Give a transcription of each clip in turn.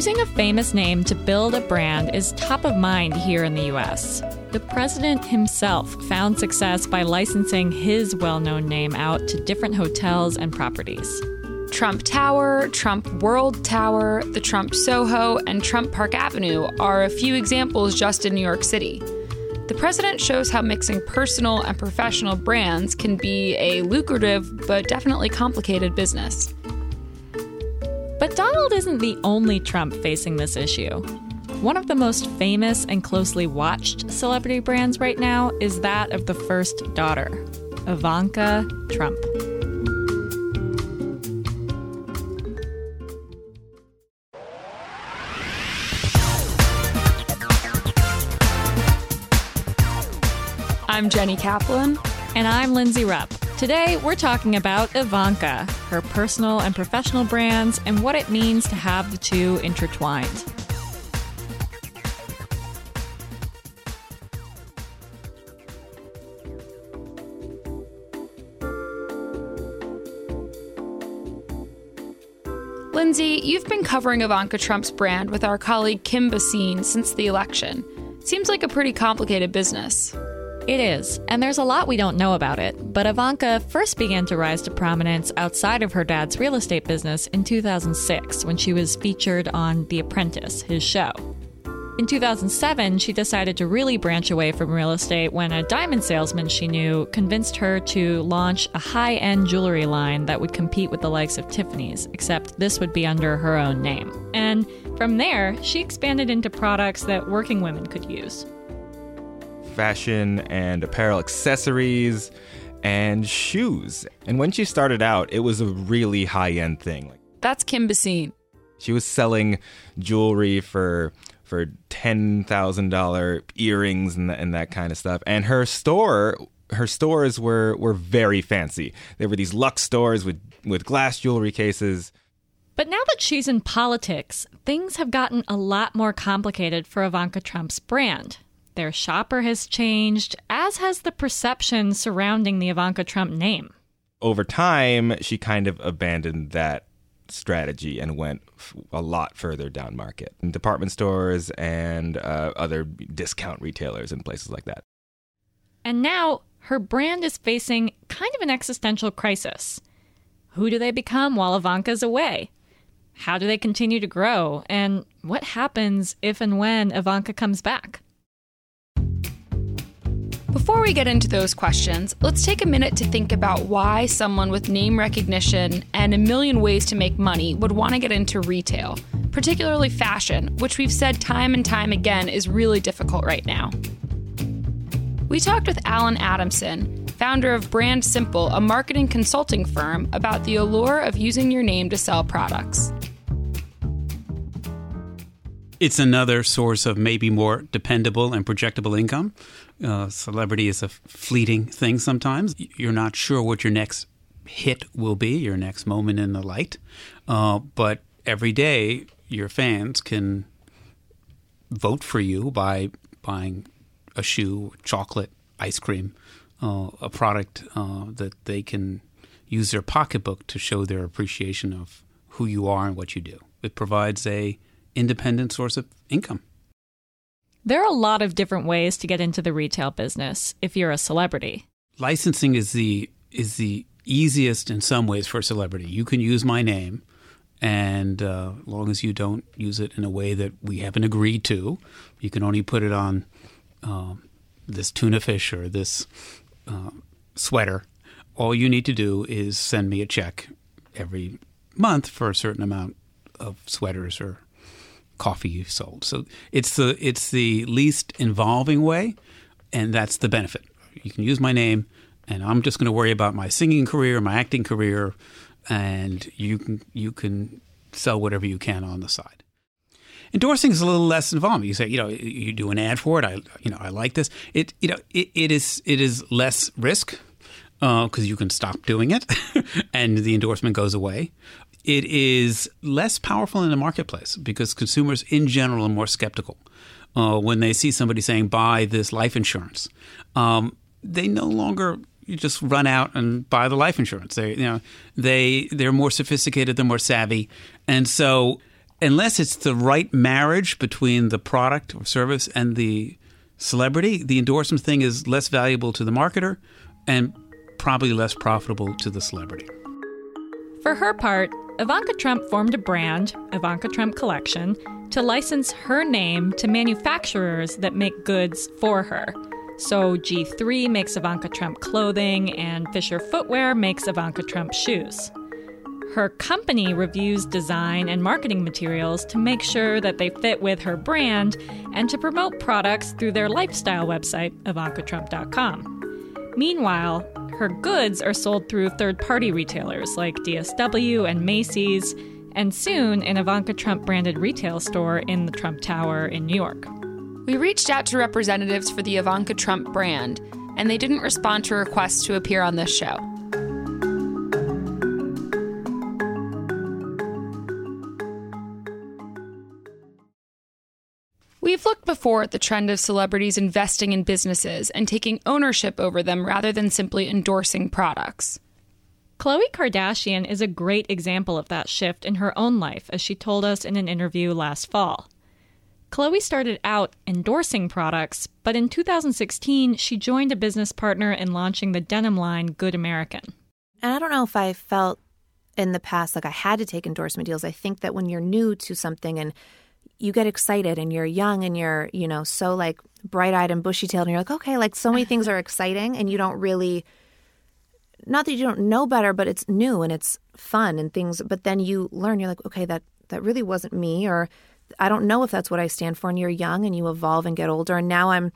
Using a famous name to build a brand is top of mind here in the U.S. The president himself found success by licensing his well-known name out to different hotels and properties. Trump Tower, Trump World Tower, the Trump Soho, and Trump Park Avenue are a few examples just in New York City. The president shows how mixing personal and professional brands can be a lucrative but definitely complicated business. But Donald isn't the only Trump facing this issue. One of the most famous and closely watched celebrity brands right now is that of the first daughter, Ivanka Trump. I'm Jenny Kaplan. And I'm Lindsay Rupp. Today, we're talking about Ivanka, her personal and professional brands, and what it means to have the two intertwined. Lindsay, you've been covering Ivanka Trump's brand with our colleague Kim Bhasin since the election. Seems like a pretty complicated business. It is, and there's a lot we don't know about it, but Ivanka first began to rise to prominence outside of her dad's real estate business in 2006 when she was featured on The Apprentice, his show. In 2007, she decided to really branch away from real estate when a diamond salesman she knew convinced her to launch a high-end jewelry line that would compete with the likes of Tiffany's, except this would be under her own name. And from there, she expanded into products that working women could use. Fashion and apparel accessories and shoes. And when she started out, it was a really high-end thing. That's Kim Bhasin. She was selling jewelry for $10,000 earrings and that kind of stuff. And her stores were very fancy. There were these luxe stores with glass jewelry cases. But now that she's in politics, things have gotten a lot more complicated for Ivanka Trump's brand. Their shopper has changed, as has the perception surrounding the Ivanka Trump name. Over time, she kind of abandoned that strategy and went a lot further down market. Department stores and other discount retailers and places like that. And now her brand is facing kind of an existential crisis. Who do they become while Ivanka's away? How do they continue to grow? And what happens if and when Ivanka comes back? Before we get into those questions, let's take a minute to think about why someone with name recognition and a million ways to make money would want to get into retail, particularly fashion, which we've said time and time again is really difficult right now. We talked with Allen Adamson, founder of Brand Simple, a marketing consulting firm, about the allure of using your name to sell products. It's another source of maybe more dependable and projectable income. Celebrity is a fleeting thing sometimes. You're not sure what your next hit will be, your next moment in the light. But every day, your fans can vote for you by buying a shoe, chocolate, ice cream, a product that they can use their pocketbook to show their appreciation of who you are and what you do. It provides a independent source of income. There are a lot of different ways to get into the retail business if you're a celebrity. Licensing is the easiest in some ways for a celebrity. You can use my name, and as long as you don't use it in a way that we haven't agreed to, you can only put it on this tuna fish or this sweater. All you need to do is send me a check every month for a certain amount of sweaters or coffee you've sold. So it's the least involving way, and that's the benefit. You can use my name, and I'm just going to worry about my singing career, my acting career, and you can sell whatever you can on the side. Endorsing is a little less involved. You say, you do an ad for it. I like this. It is less risk because you can stop doing it, and the endorsement goes away. It is less powerful in the marketplace because consumers in general are more skeptical when they see somebody saying, buy this life insurance. They no longer just run out and buy the life insurance. They're more sophisticated, they're more savvy. And so unless it's the right marriage between the product or service and the celebrity, the endorsement thing is less valuable to the marketer and probably less profitable to the celebrity. For her part, Ivanka Trump formed a brand, Ivanka Trump Collection, to license her name to manufacturers that make goods for her. So G3 makes Ivanka Trump clothing and Fisher Footwear makes Ivanka Trump shoes. Her company reviews design and marketing materials to make sure that they fit with her brand and to promote products through their lifestyle website, IvankaTrump.com. Meanwhile, her goods are sold through third-party retailers like DSW and Macy's, and soon an Ivanka Trump-branded retail store in the Trump Tower in New York. We reached out to representatives for the Ivanka Trump brand, and they didn't respond to requests to appear on this show. We've looked before at the trend of celebrities investing in businesses and taking ownership over them rather than simply endorsing products. Khloe Kardashian is a great example of that shift in her own life, as she told us in an interview last fall. Khloe started out endorsing products, but in 2016, she joined a business partner in launching the denim line Good American. And I don't know if I felt in the past like I had to take endorsement deals. I think that when you're new to something and you get excited and you're young and you're, you know, so like bright-eyed and bushy-tailed and you're like, okay, like so many things are exciting and you don't really, not that you don't know better, but it's new and it's fun and things, but then you learn, you're like, okay, that really wasn't me, or I don't know if that's what I stand for. And you're young and you evolve and get older. And now I'm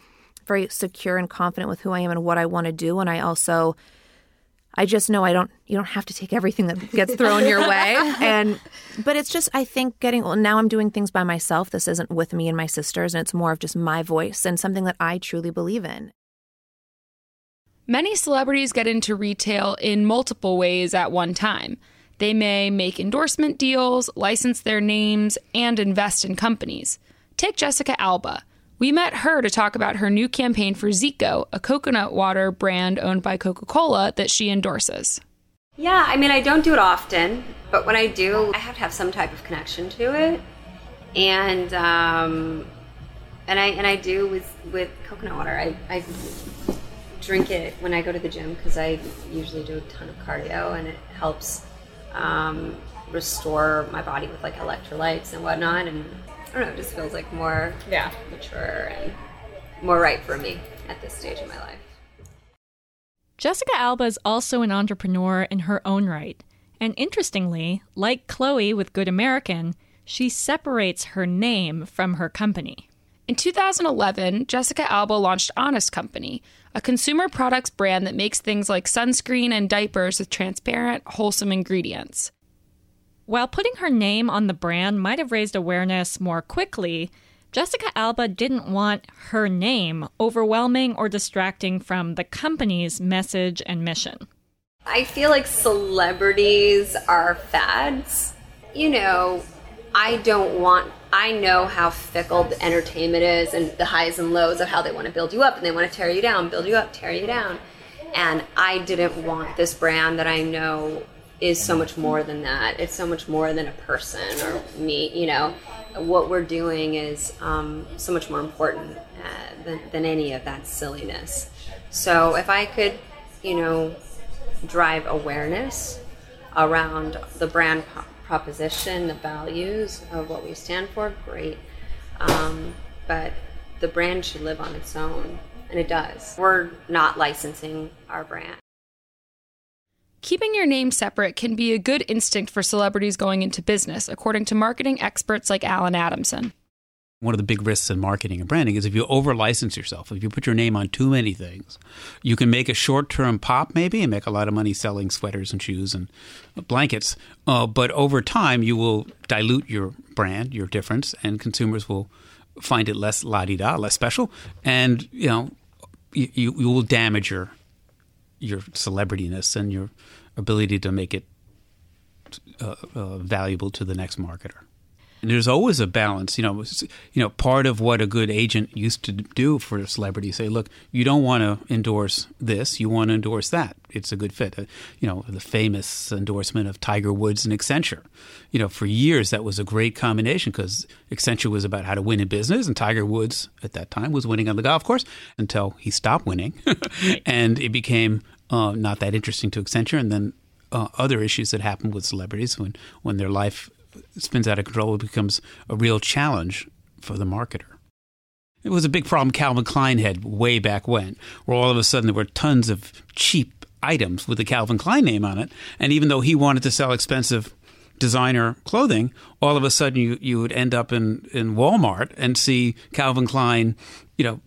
very secure and confident with who I am and what I want to do. And I also, I just know you don't have to take everything that gets thrown your way. But it's just, I think getting old, now I'm doing things by myself. This isn't with me and my sisters, and it's more of just my voice and something that I truly believe in. Many celebrities get into retail in multiple ways at one time. They may make endorsement deals, license their names, and invest in companies. Take Jessica Alba. We met her to talk about her new campaign for Zico, a coconut water brand owned by Coca-Cola that she endorses. Yeah, I mean, I don't do it often, but when I do, I have to have some type of connection to it. And I do with coconut water. I drink it when I go to the gym because I usually do a ton of cardio, and it helps restore my body with like electrolytes and whatnot, and I don't know, it just feels like more mature and more right for me at this stage of my life. Jessica Alba is also an entrepreneur in her own right. And interestingly, like Khloe with Good American, she separates her name from her company. In 2011, Jessica Alba launched Honest Company, a consumer products brand that makes things like sunscreen and diapers with transparent, wholesome ingredients. While putting her name on the brand might have raised awareness more quickly, Jessica Alba didn't want her name overwhelming or distracting from the company's message and mission. I feel like celebrities are fads. You know, I know how fickle the entertainment is and the highs and lows of how they want to build you up and they want to tear you down, build you up, tear you down. And I didn't want this brand that I know is so much more than that. It's so much more than a person or me, you know. What we're doing is so much more important than any of that silliness. So if I could, you know, drive awareness around the brand proposition, the values of what we stand for, great. But the brand should live on its own, and it does. We're not licensing our brand. Keeping your name separate can be a good instinct for celebrities going into business, according to marketing experts like Allen Adamson. One of the big risks in marketing and branding is if you over-license yourself, if you put your name on too many things, you can make a short-term pop maybe and make a lot of money selling sweaters and shoes and blankets. But over time, you will dilute your brand, your difference, and consumers will find it less la-di-da, less special. And, you know, you will damage your celebrityness and your ability to make it valuable to the next marketer. And there's always a balance. You know, part of what a good agent used to do for a celebrity, say, look, you don't want to endorse this. You want to endorse that. It's a good fit. You know, the famous endorsement of Tiger Woods and Accenture. You know, for years, that was a great combination because Accenture was about how to win in business. And Tiger Woods at that time was winning on the golf course until he stopped winning. And it became not that interesting to Accenture. And then other issues that happen with celebrities when their life spins out of control, it becomes a real challenge for the marketer. It was a big problem Calvin Klein had way back when, where all of a sudden there were tons of cheap items with the Calvin Klein name on it. And even though he wanted to sell expensive designer clothing, all of a sudden you would end up in Walmart and see Calvin Klein, you know,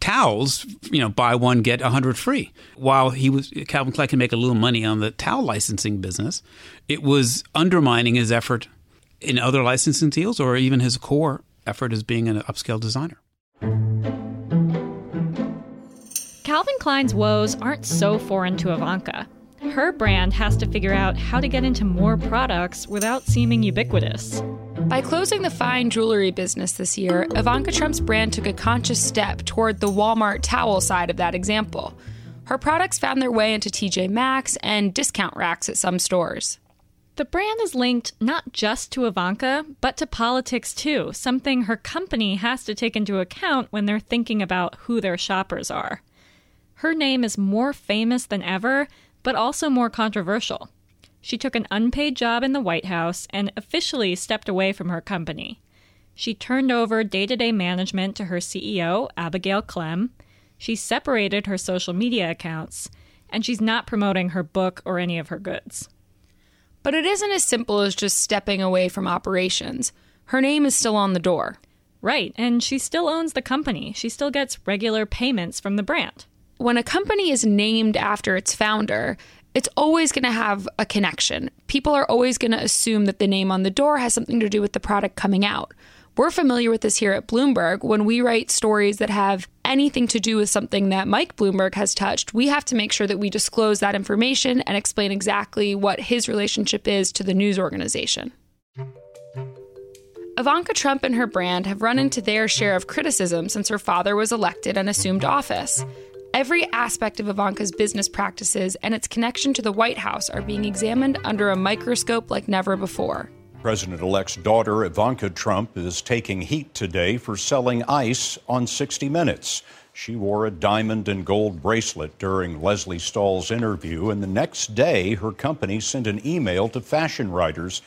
towels, you know, buy one, get 100 free. While Calvin Klein can make a little money on the towel licensing business, it was undermining his effort in other licensing deals or even his core effort as being an upscale designer. Calvin Klein's woes aren't so foreign to Ivanka. Her brand has to figure out how to get into more products without seeming ubiquitous. By closing the fine jewelry business this year, Ivanka Trump's brand took a conscious step toward the Walmart towel side of that example. Her products found their way into TJ Maxx and discount racks at some stores. The brand is linked not just to Ivanka, but to politics too, something her company has to take into account when they're thinking about who their shoppers are. Her name is more famous than ever, but also more controversial. She took an unpaid job in the White House and officially stepped away from her company. She turned over day-to-day management to her CEO, Abigail Clem. She separated her social media accounts, and she's not promoting her book or any of her goods. But it isn't as simple as just stepping away from operations. Her name is still on the door. Right, and she still owns the company. She still gets regular payments from the brand. When a company is named after its founder, it's always going to have a connection. People are always going to assume that the name on the door has something to do with the product coming out. We're familiar with this here at Bloomberg. When we write stories that have anything to do with something that Mike Bloomberg has touched, we have to make sure that we disclose that information and explain exactly what his relationship is to the news organization. Ivanka Trump and her brand have run into their share of criticism since her father was elected and assumed office. Every aspect of Ivanka's business practices and its connection to the White House are being examined under a microscope like never before. President-elect's daughter, Ivanka Trump, is taking heat today for selling ice on 60 Minutes. She wore a diamond and gold bracelet during Leslie Stahl's interview, and the next day her company sent an email to fashion writers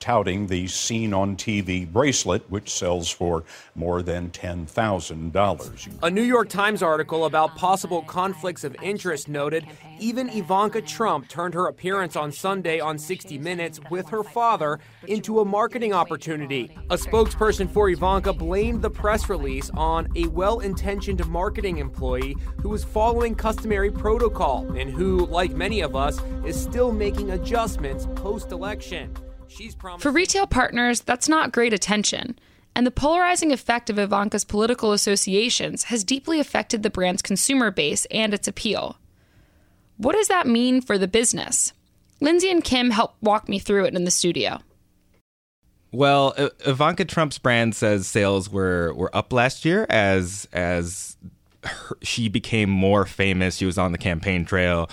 touting the Seen on TV bracelet, which sells for more than $10,000. A New York Times article about possible conflicts of interest noted even Ivanka Trump turned her appearance on Sunday on 60 Minutes with her father into a marketing opportunity. A spokesperson for Ivanka blamed the press release on a well-intentioned marketing employee who was following customary protocol and who, like many of us, is still making adjustments post-election. For retail partners, that's not great attention. And the polarizing effect of Ivanka's political associations has deeply affected the brand's consumer base and its appeal. What does that mean for the business? Lindsay and Kim helped walk me through it in the studio. Well, Ivanka Trump's brand says sales were up last year as she became more famous. She was on the campaign trail.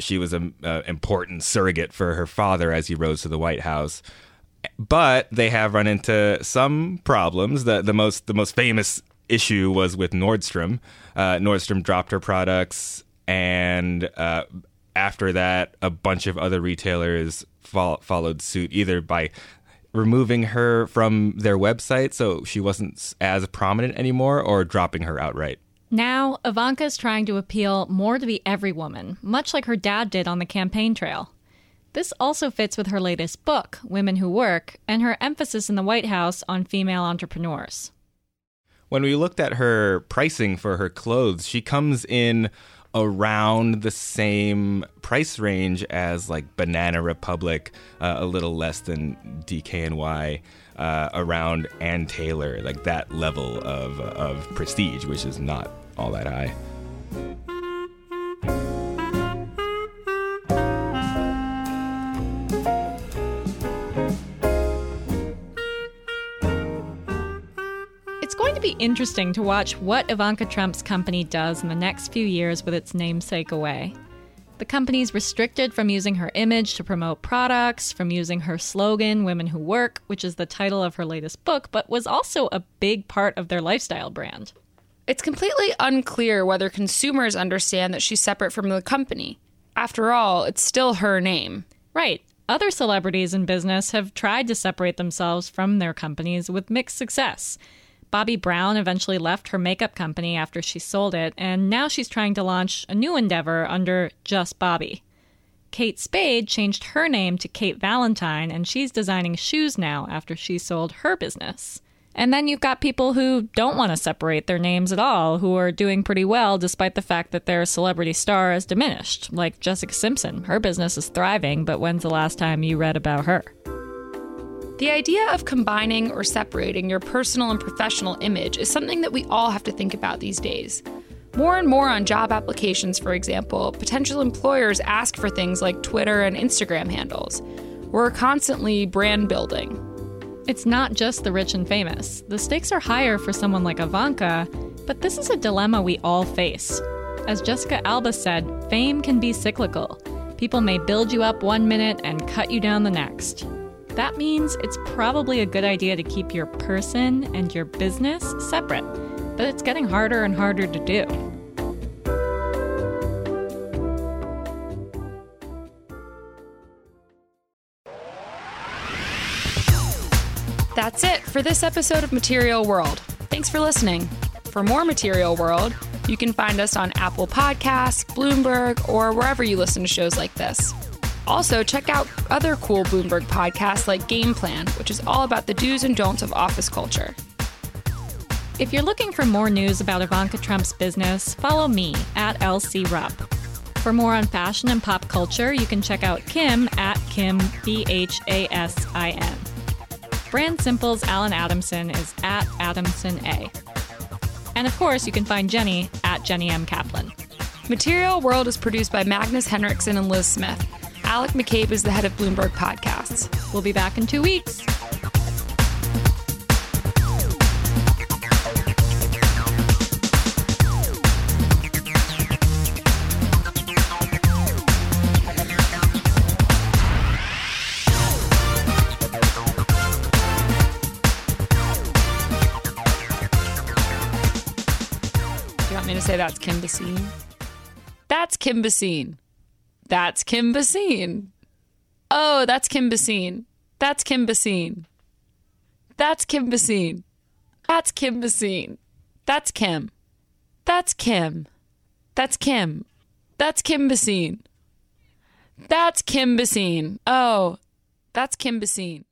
She was an important surrogate for her father as he rose to the White House. But they have run into some problems. The most famous issue was with Nordstrom. Nordstrom dropped her products, and after that, a bunch of other retailers followed suit, either by removing her from their website so she wasn't as prominent anymore, or dropping her outright. Now, Ivanka is trying to appeal more to the every woman, much like her dad did on the campaign trail. This also fits with her latest book, Women Who Work, and her emphasis in the White House on female entrepreneurs. When we looked at her pricing for her clothes, she comes in around the same price range as like Banana Republic, a little less than DKNY. Around Ann Taylor, like that level of prestige, which is not all that high. interesting to watch what Ivanka Trump's company does in the next few years with its namesake away. The company's restricted from using her image to promote products, from using her slogan, Women Who Work, which is the title of her latest book, but was also a big part of their lifestyle brand. It's completely unclear whether consumers understand that she's separate from the company. After all, it's still her name. Right. Other celebrities in business have tried to separate themselves from their companies with mixed success. Bobbi Brown eventually left her makeup company after she sold it, and now she's trying to launch a new endeavor under just Bobbi. Kate Spade changed her name to Kate Valentine, and she's designing shoes now after she sold her business. And then you've got people who don't want to separate their names at all, who are doing pretty well despite the fact that their celebrity star is diminished, like Jessica Simpson. Her business is thriving, but when's the last time you read about her? The idea of combining or separating your personal and professional image is something that we all have to think about these days. More and more on job applications, for example, potential employers ask for things like Twitter and Instagram handles. We're constantly brand building. It's not just the rich and famous. The stakes are higher for someone like Ivanka, but this is a dilemma we all face. As Jessica Alba said, fame can be cyclical. People may build you up one minute and cut you down the next. That means it's probably a good idea to keep your person and your business separate, but it's getting harder and harder to do. That's it for this episode of Material World. Thanks for listening. For more Material World, you can find us on Apple Podcasts, Bloomberg, or wherever you listen to shows like this. Also, check out other cool Bloomberg podcasts like Game Plan, which is all about the do's and don'ts of office culture. If you're looking for more news about Ivanka Trump's business, follow me, @LCRupp. For more on fashion and pop culture, you can check out Kim @KimBhasin. Brand Simple's Allen Adamson is @AdamsonA. And of course, you can find Jenny @JennyMKaplan. Material World is produced by Magnus Henriksen and Liz Smith. Alec McCabe is the head of Bloomberg Podcasts. We'll be back in 2 weeks. Say that's Kim Bhasin. That's Kim Bhasin. That's Kim Bhasin. Oh, that's Kim Bhasin. That's Kim Bhasin. That's Kim Bhasin. That's Kim Bhasin. That's Kim. That's Kim. That's Kim. That's Kim Bhasin. That's Kim Bhasin. Oh, that's Kim Bhasin.